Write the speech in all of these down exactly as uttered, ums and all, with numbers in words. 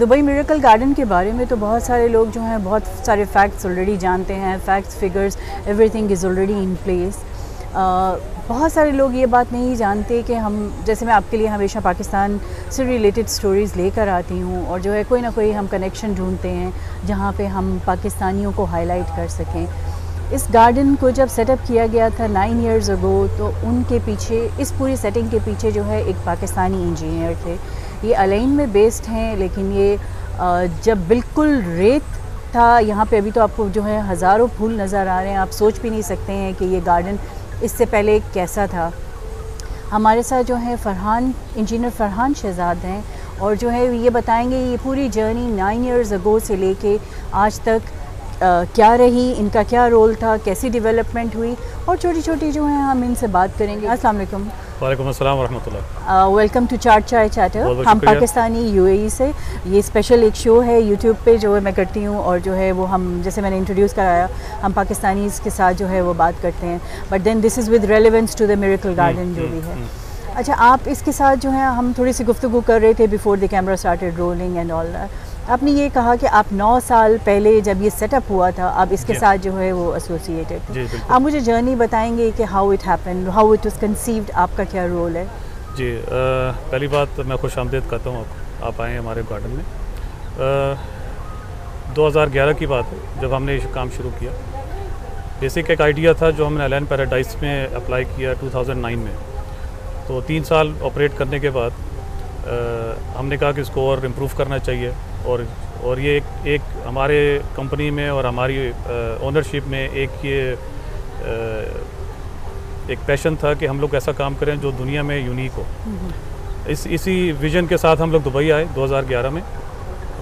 Dubai miracle garden کے بارے میں تو بہت سارے لوگ جو ہیں بہت سارے فیکٹس آلریڈی جانتے ہیں، facts, figures, everything is already in place. بہت سارے لوگ یہ بات نہیں جانتے کہ ہم، جیسے میں آپ کے لیے ہمیشہ پاکستان سے ریلیٹڈ سٹوریز لے کر آتی ہوں اور جو ہے کوئی نہ کوئی ہم کنیکشن ڈھونڈتے ہیں جہاں پہ ہم پاکستانیوں کو ہائی لائٹ کر سکیں. اس گارڈن کو جب سیٹ اپ کیا گیا تھا نائن ایئرز اگو، تو ان کے پیچھے، اس پوری سیٹنگ کے پیچھے جو ہے ایک پاکستانی انجینئر تھے. یہ العین میں بیسڈ ہیں، لیکن یہ جب بالکل ریت تھا یہاں پہ، ابھی تو آپ کو جو ہے ہزاروں پھول نظر آ رہے ہیں، آپ سوچ بھی نہیں سکتے ہیں کہ یہ گارڈن اس سے پہلے کیسا تھا. ہمارے ساتھ جو ہے فرحان، انجینئر فرحان شہزاد ہیں، اور جو ہے یہ بتائیں گے یہ پوری جرنی نائن ایئرز اگو سے لے کے آج تک آ, کیا رہی، ان کا کیا رول تھا، کیسی ڈیولپمنٹ ہوئی، اور چھوٹی چھوٹی جو ہیں ہم ان سے بات کریں گے. السلام علیکم. وعلیکم السلام ورحمۃ اللہ. ویلکم ٹو چاٹ چائے چیٹر. ہم پاکستانی یو اے ای سے، یہ اسپیشل ایک شو ہے یوٹیوب پہ جو میں کرتی ہوں، اور جو ہے وہ ہم، جیسے میں نے انٹروڈیوس کرایا، ہم پاکستانیز کے ساتھ جو ہے وہ بات کرتے ہیں، but then this is with relevance to the miracle garden جو بھی ہے. اچھا، آپ اس کے ساتھ جو ہے، ہم تھوڑی سی گفتگو کر رہے تھے before the camera started rolling and all that. آپ نے یہ کہا کہ آپ نو سال پہلے جب یہ سیٹ اپ ہوا تھا آپ اس کے ساتھ جو ہے وہ ایسوسیٹیڈ تھے. آپ مجھے جرنی بتائیں گے کہ how it happen, how it was conceived, آپ کا کیا رول ہے؟ جی، پہلی بات میں خوش آمدید کہتا ہوں آپ کو، آپ آئیں ہمارے گارڈن میں. دو ہزار گیارہ کی بات ہے جب ہم نے یہ کام شروع کیا. بیسک ایک آئیڈیا تھا جو ہم نے العین پیراڈائز میں اپلائی کیا ٹو تھاؤزینڈ نائن میں. تو تین سال آپریٹ کرنے کے بعد ہم نے کہا کہ اس کو اور امپروو کرنا چاہیے، اور اور یہ ایک ایک ہمارے کمپنی میں اور ہماری اونرشپ میں ایک یہ ایک پیشن تھا کہ ہم لوگ ایسا کام کریں جو دنیا میں یونیک ہو. اس اسی ویژن کے ساتھ ہم لوگ دبئی آئے دو ہزار گیارہ میں.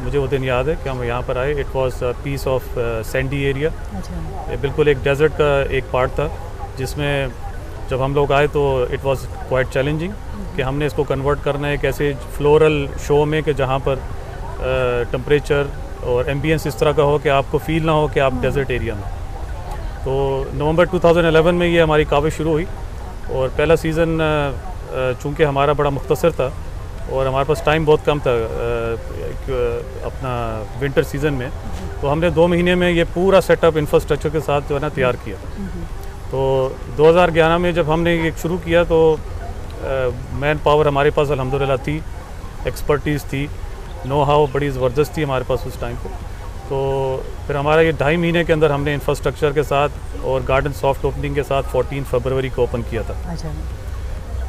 مجھے وہ دن یاد ہے کہ ہم یہاں پر آئے، it was piece of sandy area, بالکل ایک ڈیزرٹ کا ایک پارٹ تھا، جس میں جب ہم لوگ آئے تو اٹ واز کوائٹ چیلنجنگ کہ ہم نے اس کو کنورٹ کرنا ہے ایک ایسے فلورل شو میں کہ جہاں پر ٹمپریچر اور ایمبینس اس طرح کا ہو کہ آپ کو فیل نہ ہو کہ آپ ڈیزرٹ ایریا میں. تو نومبر دو ہزار گیارہ میں یہ ہماری کاوش شروع ہوئی، اور پہلا سیزن چونکہ ہمارا بڑا مختصر تھا اور ہمارے پاس ٹائم بہت کم تھا اپنا ونٹر سیزن میں، تو ہم نے دو مہینے میں یہ پورا سیٹ اپ انفراسٹرکچر کے ساتھ جو ہے نا تیار کیا. تو دو ہزار گیارہ میں جب ہم نے یہ شروع کیا تو مین پاور ہمارے پاس الحمدللہ تھی، ایکسپرٹیز تھی، نو ہاؤ بڑی زبردست تھی ہمارے پاس اس ٹائم پہ. تو پھر ہمارا یہ ڈھائی مہینے کے اندر ہم نے انفراسٹرکچر کے ساتھ اور گارڈن سافٹ اوپننگ کے ساتھ فورٹین فروری کو اوپن کیا تھا.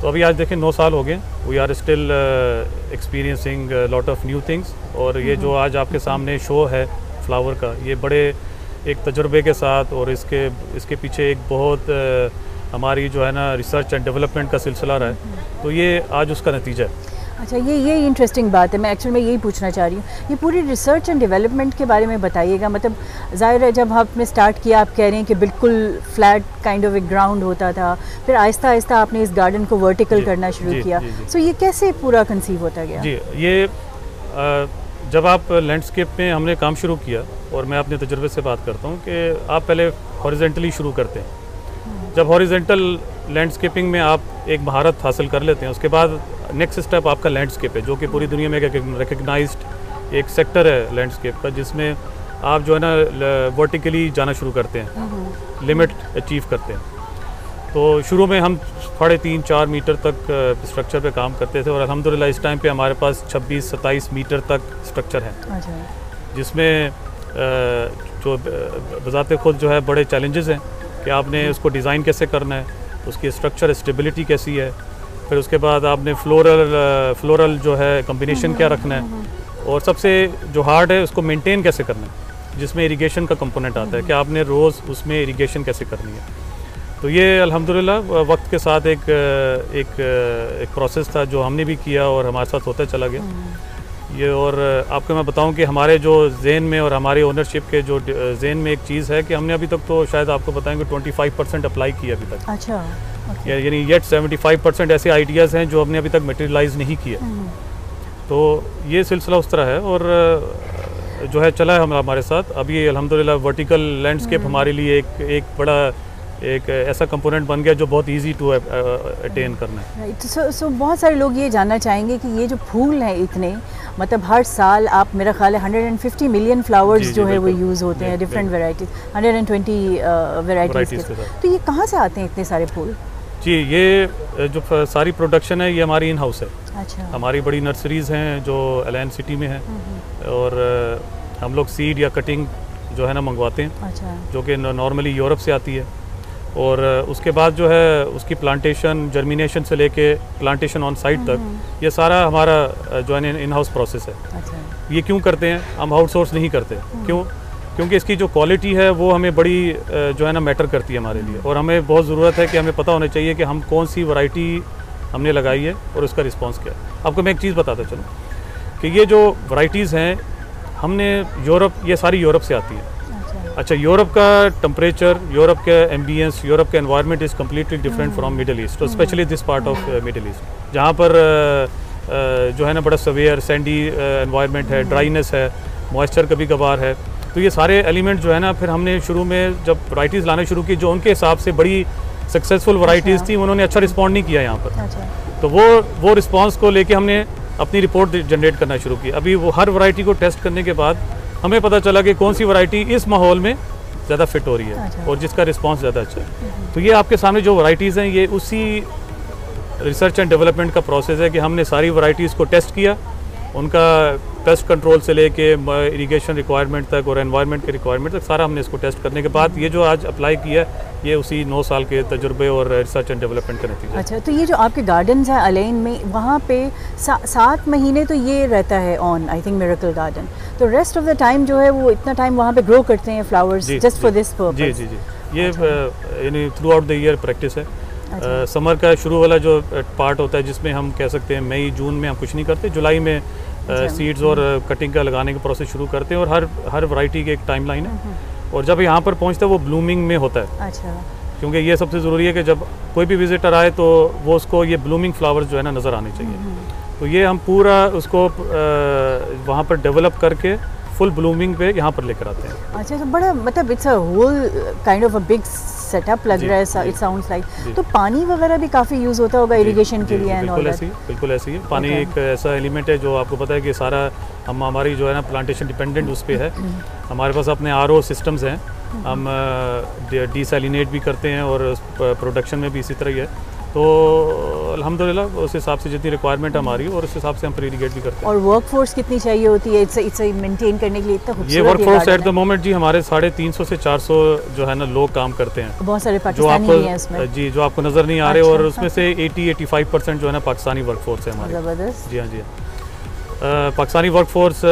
تو ابھی آج دیکھیں نو سال ہو گئے، we are still experiencing lot of new things. اور یہ جو آج آپ کے سامنے شو ہے فلاور کا، یہ بڑے ایک تجربے کے ساتھ اور اس کے اس کے پیچھے ایک بہت ہماری جو ہے نا ریسرچ اینڈ ڈیولپمنٹ کا سلسلہ رہا ہے، تو یہ آج اس کا نتیجہ ہے. اچھا، یہ یہ انٹرسٹنگ بات ہے. میں ایکچولی میں یہی پوچھنا چاہ رہی ہوں، یہ پوری ریسرچ اینڈ ڈیولپمنٹ کے بارے میں بتائیے گا. مطلب ظاہر ہے جب آپ نے سٹارٹ کیا، آپ کہہ رہے ہیں کہ بالکل فلیٹ کائنڈ آف ایک گراؤنڈ ہوتا تھا، پھر آہستہ آہستہ آپ نے اس گارڈن کو ورٹیکل کرنا شروع کیا. سو یہ کیسے پورا کنسیو ہوتا گیا؟ جی، یہ جب آپ لینڈسکیپ میں ہم نے کام شروع کیا، اور میں اپنے تجربے سے بات کرتا ہوں کہ آپ پہلے ہاریزنٹلی شروع کرتے ہیں. جب ہاریزنٹل لینڈسکیپنگ میں آپ ایک مہارت حاصل کر لیتے ہیں، اس کے بعد نیکسٹ اسٹیپ آپ کا لینڈسکیپ ہے، جو کہ پوری دنیا میں ایک ریکگنائزڈ ایک سیکٹر ہے لینڈسکیپ کا، جس میں آپ جو ہے نا ورٹیکلی جانا شروع کرتے ہیں، لمٹ اچیو کرتے ہیں. تو شروع میں ہم ساڑھے تین چار میٹر تک اسٹرکچر پہ کام کرتے تھے، اور الحمدللہ اس ٹائم پہ ہمارے پاس چھبیس ستائیس میٹر تک اسٹرکچر ہے، جس میں جو بذات خود جو ہے بڑے چیلنجز ہیں کہ آپ نے اس کو ڈیزائن کیسے کرنا ہے، اس کی اسٹرکچر اسٹیبلٹی کیسی ہے، پھر اس کے بعد آپ نے فلورل فلورل جو ہے کمبینیشن کیا رکھنا ہے، اور سب سے جو ہارڈ ہے اس کو مینٹین کیسے کرنا ہے، جس میں ایریگیشن کا کمپوننٹ آتا ہے کہ آپ نے روز اس میں ایریگیشن کیسے کرنی ہے. تو یہ الحمدللہ وقت کے ساتھ ایک ایک ایک پروسیس تھا جو ہم نے بھی کیا اور ہمارے ساتھ ہوتا چلا گیا یہ. اور آپ کو میں بتاؤں کہ ہمارے جو ذہن میں اور ہمارے اونرشپ کے جو ذہن میں ایک چیز ہے کہ ہم نے ابھی تک تو شاید آپ کو بتائیں کہ ٹوئنٹی فائیو پرسینٹ اپلائی کیا ابھی تک. اچھا، یعنی یٹ سیونٹی فائیو پرسینٹ ایسے آئیڈیاز ہیں جو ہم نے ابھی تک میٹیریلائز نہیں کیا. تو یہ سلسلہ اس طرح ہے اور جو ہے چلا ہے ہمارے ساتھ. ابھی الحمدللہ ورٹیکل لینڈسکیپ ہمارے لیے ایک ایک بڑا ایک ایسا کمپوننٹ بن گیا جو بہت ایزی ٹو اٹین کرنا ہے. سو بہت سارے لوگ یہ جاننا چاہیں گے کہ یہ جو پھول ہیں اتنے مطلب ہر سال آپ میرا خیال ہے hundred and fifty million flowers جو ہے وہ یوز ہوتے ہیں different varieties, hundred and twenty varieties. تو یہ کہاں سے آتے ہیں اتنے سارے پھول؟ جی یہ جو ساری پروڈکشن ہے یہ ہماری ان ہاؤس ہے. ہماری بڑی نرسریز ہیں جو العین سٹی میں ہیں، اور ہم لوگ سیڈ یا کٹنگ جو ہے نا منگواتے ہیں جو کہ نارملی یورپ سے آتی ہے، اور اس کے بعد جو ہے اس کی پلانٹیشن، جرمینیشن سے لے کے پلانٹیشن آن سائٹ تک، یہ سارا ہمارا جو ہے ان ہاؤس پروسیس ہے. یہ کیوں کرتے ہیں ہم، آؤٹ سورس نہیں کرتے. کیوں؟ کیونکہ اس کی جو کوالٹی ہے وہ ہمیں بڑی جو ہے نا میٹر کرتی ہے ہمارے لیے، اور ہمیں بہت ضرورت ہے کہ ہمیں پتہ ہونا چاہیے کہ ہم کون سی ورائٹی ہم نے لگائی ہے اور اس کا رسپانس کیا ہے. آپ کو میں ایک چیز بتاتا چلوں کہ یہ جو ورائٹیز ہیں ہم نے یورپ، یہ ساری یورپ سے آتی ہیں. اچھا، یورپ کا ٹمپریچر، یورپ کا ایمبینس، یورپ کا environment is completely different from Middle East, especially this part of Middle East جہاں پر جو ہے نا بڑا سویئر سینڈی انوائرمنٹ ہے، ڈرائینس ہے، موئسچر کبھی کبھار ہے. تو یہ سارے ایلیمنٹ جو ہے نا پھر ہم نے شروع میں جب ورائٹیز لانا شروع کی جو ان کے حساب سے بڑی سکسیزفل ورائٹیز تھیں، انہوں نے اچھا رسپونڈ نہیں کیا یہاں پر، تو وہ وہ رسپانس کو لے کے ہم نے اپنی رپورٹ جنریٹ کرنا شروع کی. ابھی وہ ہر ورائٹی کو ٹیسٹ کرنے کے بعد ہمیں پتہ چلا کہ کون سی ورائٹی اس ماحول میں زیادہ فٹ ہو رہی ہے اور جس کا رسپانس زیادہ اچھا ہے. تو یہ آپ کے سامنے جو ورائٹیز ہیں یہ اسی ریسرچ اینڈ ڈیولپمنٹ کا پروسیس ہے کہ ہم نے ساری ورائٹیز کو ٹیسٹ کیا، ان کا پیسٹ کنٹرول سے لے کے اریگیشن ریکوائرمنٹ تک اور انوائرمنٹ کے ریکوائرمنٹ تک سارا ہم نے اس کو ٹیسٹ کرنے کے بعد یہ جو آج اپلائی کیا ہے یہ اسی نو سال کے تجربے اور ریسرچ اینڈ ڈیولپمنٹ کا نتیجہ. اچھا، تو یہ جو آپ کے گارڈنز ہیں العین میں، وہاں پہ سات مہینے تو یہ رہتا ہے on I think miracle garden, تو ریسٹ آف دا ٹائم جو ہے وہ اتنا ٹائم وہاں پہ گرو کرتے ہیں flowers just for this purpose? جی جی جی، یہ یعنی throughout the year practice ہے. سمر کا شروع والا جو پارٹ ہوتا ہے جس میں ہم کہہ سکتے ہیں مئی جون میں ہم کچھ نہیں کرتے، جولائی میں سیڈز اور کٹنگ کا لگانے کا پروسیس شروع کرتے ہیں، اور ہر ہر ورائٹی کی ایک ٹائم لائن ہے، اور جب یہاں پر پہنچتا ہے وہ بلومنگ میں ہوتا ہے. کیونکہ یہ سب سے ضروری ہے کہ جب کوئی بھی وزٹر آئے تو وہ اس کو یہ بلومنگ فلاورز جو ہے نا نظر آنے چاہیے. تو یہ ہم پورا اس کو وہاں پر ڈیولپ کر کے فل بلومنگ پہ یہاں پر لے کر آتے ہیں. اچھا، تو بڑا مطلب it's a whole kind of a big set up لگ رہا ہے، اٹ ساؤنڈس لائک. تو پانی وغیرہ بھی کافی یوز ہوتا ہوگا اریگیشن کے لیے؟ بالکل ایسی بالکل ایسی ہے. پانی ایک ایسا ایلیمنٹ ہے جو آپ کو پتہ ہے کہ سارا ہم ہماری جو ہے نا پلانٹیشن ڈپینڈنٹ اس پہ ہے. ہمارے پاس اپنے آر او سسٹمز ہیں، ہم ڈی سیلینیٹ بھی کرتے ہیں اور پروڈکشن میں بھی اسی طرح ہی ہے. تو الحمدللہ اس حساب سے جتنی ریکوائرمنٹ ہماری اور اس حساب سے ہم پریریگیٹ بھی کرتے ہیں. اور ورک فورس کتنی چاہیے ہوتی ہے مینٹین کرنے کے لیے اتنا خوبصورت؟ یہ work force at the moment جی ہمارے ساڑھے تین سو سے چار سو جو ہے نا لوگ کام کرتے ہیں. بہت سارے پاکستانی بھی ہیں اس میں؟ جی، جو آپ کو نظر نہیں آ رہے، اور اس میں سے ایٹی ایٹی فائیو پرسینٹ جو ہے نا پاکستانی ورک فورس ہے ہمارے. زبردست. جی ہاں جی ہاں، پاکستانی ورک فورس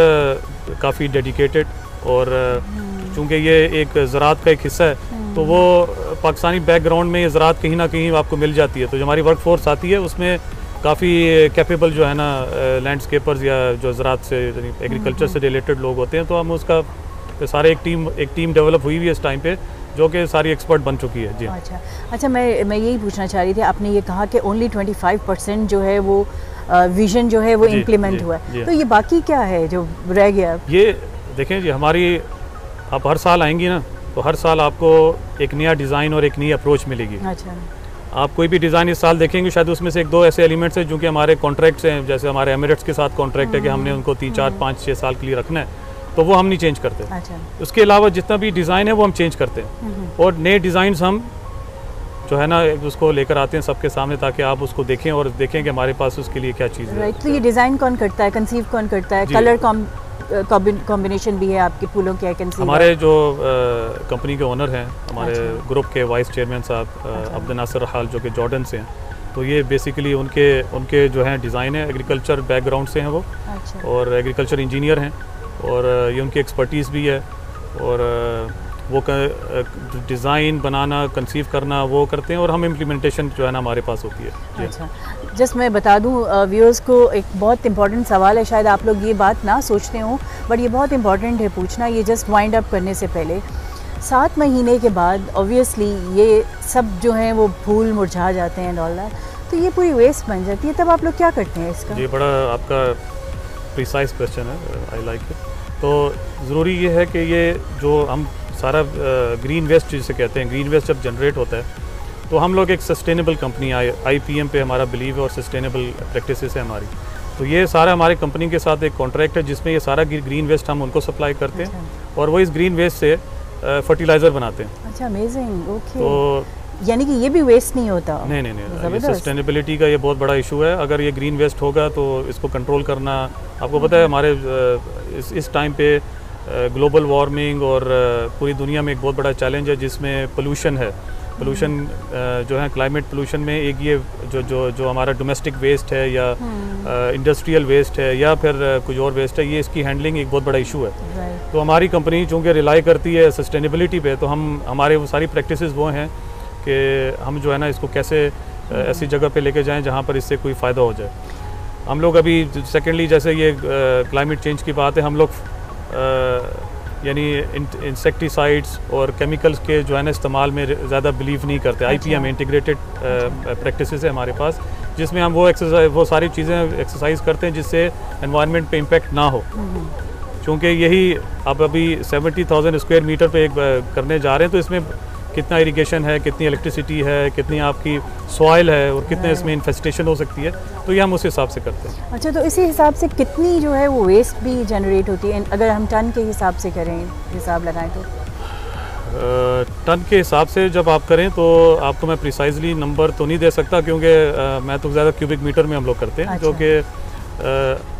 کافی ڈیڈیکیٹڈ، اور چونکہ یہ ایک زراعت کا ایک حصہ ہے تو وہ پاکستانی بیک گراؤنڈ میں یہ زراعت کہیں نہ کہیں آپ کو مل جاتی ہے. تو جو ہماری ورک فورس آتی ہے اس میں کافی کیپیبل جو ہے نا لینڈسکیپرز یا جو زراعت سے یعنی ایگریکلچر سے ریلیٹڈ لوگ ہوتے ہیں. تو ہم اس کا سارے ایک ٹیم ایک ٹیم ڈیولپ ہوئی ہوئی ہے اس ٹائم پہ جو کہ ساری ایکسپرٹ بن چکی ہے. جی اچھا اچھا میں میں یہی پوچھنا چاہ رہی تھی، آپ نے یہ کہا کہ اونلی ٹوئنٹی فائیو پرسینٹ جو ہے وہ ویژن جو ہے وہ امپلیمنٹ ہوا ہے، تو یہ باقی کیا ہے جو رہ گیا؟ یہ دیکھیں جی، ہماری آپ ہر سال آئیں گی نا تو ہر سال آپ کو ایک نیا ڈیزائن اور ایک نئی اپروچ ملے گی. آپ کوئی بھی ڈیزائن اس سال دیکھیں گے شاید اس میں سے ایک دو ایسے ایلیمنٹس ہیں جو کہ ہمارے کانٹریکٹس ہیں، جیسے ہمارے ایمریٹس کے ساتھ کانٹریکٹ ہے کہ ہم نے ان کو تین چار پانچ چھ سال کے لیے رکھنا ہے تو وہ ہم نہیں چینج کرتے. اس کے علاوہ جتنا بھی ڈیزائن ہے وہ ہم چینج کرتے ہیں اور نئے ڈیزائنس ہم جو ہے نا اس کو لے کر آتے ہیں سب کے سامنے تاکہ آپ اس کو دیکھیں اور دیکھیں کہ ہمارے پاس اس کے لیے کیا چیز ہے. تو یہ ڈیزائن کون کرتا ہے، کنسیو کون کرتا ہے، کلر کام کمبینیشن بھی ہے آپ کے پھولوں کے؟ ہمارے جو کمپنی کے اونر ہیں، ہمارے گروپ کے وائس چیئرمین صاحب عبد الناصر رحال جو کہ جارڈن سے ہیں، تو یہ بیسیکلی ان کے ان کے جو ہیں ڈیزائن ہیں، ایگریکلچر بیک گراؤنڈ سے ہیں وہ، اور ایگریکلچر انجینئر ہیں اور یہ ان کی ایکسپرٹیز بھی ہے، اور وہ ڈیزائن بنانا، کنسیو کرنا وہ کرتے ہیں اور ہم امپلیمنٹیشن جو ہے نا ہمارے پاس ہوتی ہے. اچھا، جس میں بتا دوں ویورز کو ایک بہت امپورٹنٹ سوال ہے، شاید آپ لوگ یہ بات نہ سوچتے ہوں بٹ یہ بہت امپورٹنٹ ہے پوچھنا. یہ جسٹ وائنڈ اپ کرنے سے پہلے سات مہینے کے بعد اوبویسلی یہ سب جو ہیں وہ پھول مرجھا جاتے ہیں ڈالر، تو یہ پوری ویسٹ بن جاتی ہے، تب آپ لوگ کیا کرتے ہیں اس کا؟ یہ بڑا آپ کا پریسائز کویشچن ہے، آئی لائک اٹ. تو ضروری یہ ہے کہ یہ جو ہم سارا گرین ویسٹ جسے کہتے ہیں، گرین ویسٹ جب جنریٹ ہوتا ہے تو ہم لوگ ایک sustainable company I P M پہ ہمارا بلیو ہے اور سسٹینیبل پریکٹسز ہے ہماری. تو یہ سارا ہمارے کمپنی کے ساتھ ایک کانٹریکٹ ہے جس میں یہ سارا گرین ویسٹ ہم ان کو سپلائی کرتے ہیں اور وہ اس گرین ویسٹ سے فرٹیلائزر بناتے ہیں. اچھا امیزنگ. اوکے تو یعنی کہ یہ بھی ویسٹ نہیں ہوتا. نہیں نہیں نہیں سسٹینیبلٹی کا یہ بہت بڑا ایشو ہے. اگر یہ گرین ویسٹ ہوگا تو اس کو کنٹرول کرنا, آپ کو پتہ ہے ہمارے اس ٹائم پہ گلوبل وارمنگ اور پوری دنیا میں ایک بہت بڑا چیلنج ہے جس میں پولوشن ہے. پولوشن جو ہے کلائمیٹ پولوشن میں ایک یہ جو جو جو ہمارا ڈومیسٹک ویسٹ ہے یا انڈسٹریل ویسٹ ہے یا پھر کچھ اور ویسٹ ہے, یہ اس کی ہینڈلنگ ایک بہت بڑا ایشو ہے. تو ہماری کمپنی چونکہ ریلائی کرتی ہے سسٹینیبلٹی پہ تو ہم ہمارے وہ ساری پریکٹسز وہ ہیں کہ ہم جو ہے نا اس کو کیسے ایسی جگہ پہ لے کے جائیں جہاں پر اس سے کوئی فائدہ ہو جائے. ہم لوگ ابھی سیکنڈلی جیسے یہ کلائمیٹ چینج کی بات ہے, ہم لوگ یعنی انسیکٹیسائڈس اور کیمیکلز کے جو ہے نا استعمال میں زیادہ بلیو نہیں کرتے. I P M integrated practices ہے ہمارے پاس جس میں ہم وہ ایکسرسائز وہ ساری چیزیں ایکسرسائز کرتے ہیں جس سے انوائرمنٹ پہ امپیکٹ نہ ہو. چونکہ یہی آپ ابھی سیونٹی تھاؤزینڈ اسکوائر میٹر پہ ایک کرنے جا رہے ہیں تو اس میں کتنا اریگیشن ہے, کتنی الیکٹریسٹی ہے, کتنی آپ کی سوائل ہے اور کتنے اس میں انفیسٹیشن ہو سکتی ہے, تو یہ ہم اس حساب سے کرتے ہیں. اچھا تو اسی حساب سے کتنی جو ہے وہ ویسٹ بھی جنریٹ ہوتی ہے اگر ہم ٹن کے حساب سے کریں, حساب لگائیں تو ٹن کے حساب سے جب آپ کریں تو آپ کو میں پریسائزلی نمبر تو نہیں دے سکتا کیونکہ میں تو زیادہ کیوبک میٹر میں ہم لوگ کرتے ہیں جو کہ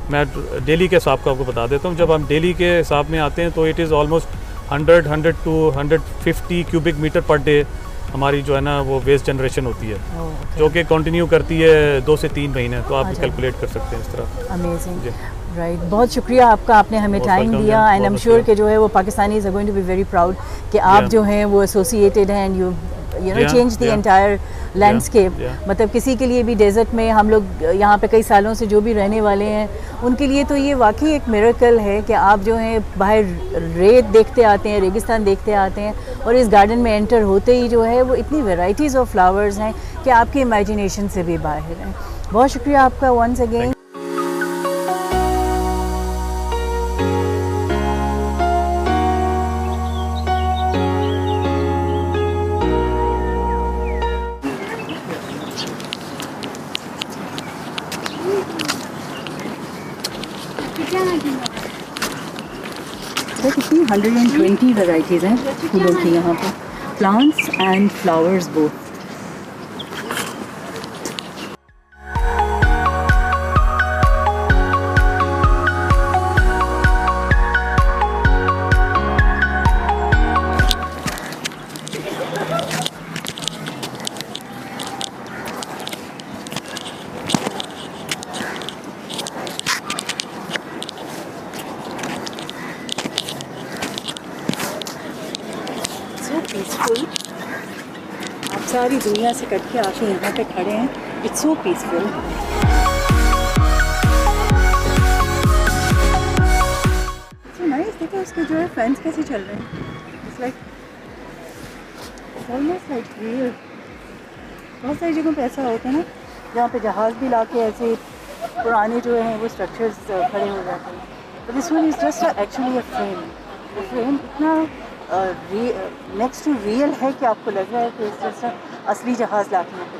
میں ڈیلی کے حساب کا آپ کو بتا دیتا ہوں. جب ہم ڈیلی کے حساب میں آتے ہیں تو it is almost hundred hundred to hundred fifty cubic metre per day ہماری جو ہے نا وہ ویسٹ جنریشن ہوتی ہے. oh, okay. جو کہ کنٹینیو کرتی ہے دو سے تین مہینے. تو آپ کیلکولیٹ کر سکتے ہیں اس طرح. امیزنگ. Right right. بہت شکریہ آپ کا, آپ نے ہمیں ٹائم دیا اینڈ ایم شیور کہ جو ہے وہ Pakistani is going to be very proud کہ آپ جو ہیں وہ ایسوسیٹیڈ ہیں and you you know change the entire landscape. مطلب کسی کے لیے بھی ڈیزرٹ میں ہم لوگ یہاں پہ کئی سالوں سے جو بھی رہنے والے ہیں ان کے لیے تو یہ واقعی ایک میریکل ہے کہ آپ جو ہیں باہر ریت دیکھتے آتے ہیں, ریگستان دیکھتے آتے ہیں اور اس گارڈن میں انٹر ہوتے ہی جو ہے وہ اتنی ورائٹیز آف فلاورز ہیں کہ آپ کی امیجنیشن سے بھی باہر ہیں. بہت شکریہ آپ کا once again. Hundred and twenty varieties ہیں پھولوں کی یہاں پہ, پلانٹس اینڈ فلاورز بوتھ. آپ ساری دنیا سے کٹ کے آ کے یہاں پہ کھڑے ہیں. It's so peaceful. دیکھیں اس کے جو ہے فینس کیسے چل رہے ہیں. بہت ساری جگہوں پہ ایسا ہوتا ہے نا جہاں پہ جہاز بھی لا کے ایسے پرانے جو ہیں وہ اسٹرکچرز کھڑے ہو جاتے ہیں. But this one is just actually a frame. Frame اتنا نیکسٹ ٹو ریئل ہے کہ آپ کو لگ رہا ہے کہ اس جیسا اصلی جہاز لاتے ہیں.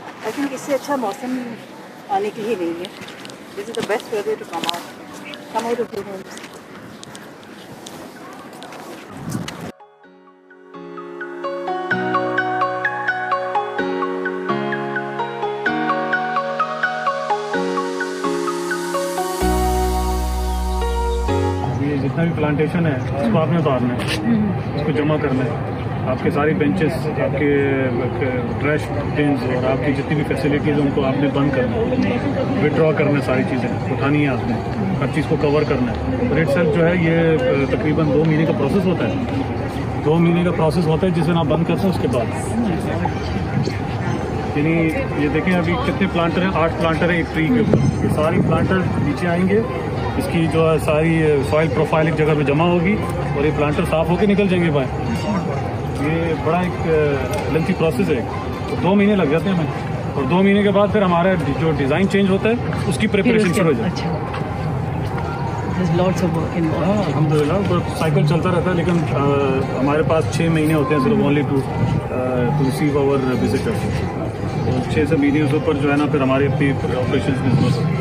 آئی تھنک اس سے اچھا موسم آنے کے لیے نہیں ہے. This is the best weather to come out come out of your homes. Plantation ہے اس کو آپ نے اتارنا ہے, اس کو جمع کرنا ہے. آپ کے ساری بینچز, آپ کے ٹریش بنز اور آپ کی جتنی بھی فیسلٹیز ہیں ان کو آپ نے بند کرنا ہے, وڈرا کرنا ہے, ساری چیزیں اٹھانی ہے آپ نے, ہر چیز کو کور کرنا ہے. اور اٹ سیلف جو ہے یہ تقریباً دو مہینے کا پروسیس ہوتا ہے. دو مہینے کا پروسیس ہوتا ہے جس دن آپ بند کرتے ہیں اس کے بعد. یعنی یہ دیکھیں ابھی کتنے پلانٹر ہیں, آٹھ پلانٹر ہیں ایک ٹری کے اوپر. یہ ساری پلانٹر نیچے آئیں گے, اس کی جو ہے ساری سوائل پروفائل ایک جگہ پہ جمع ہوگی اور یہ پلانٹر صاف ہو کے نکل جائیں گے باہر. یہ بڑا ایک لینتھی پروسیس ہے, دو مہینے لگ جاتے ہیں ہمیں. اور دو مہینے کے بعد پھر ہمارا جو ڈیزائن چینج ہوتا ہے اس کی پریپریشن شروع ہو جاتی ہے. there's lots of work involved. ہاں الحمد للہ سائیکل چلتا رہتا ہے لیکن ہمارے پاس چھ مہینے ہوتے ہیں صرف only to to receive our visitor. چھ سے مہینے کے اوپر جو ہے نا پھر ہمارے آپریشن بزنس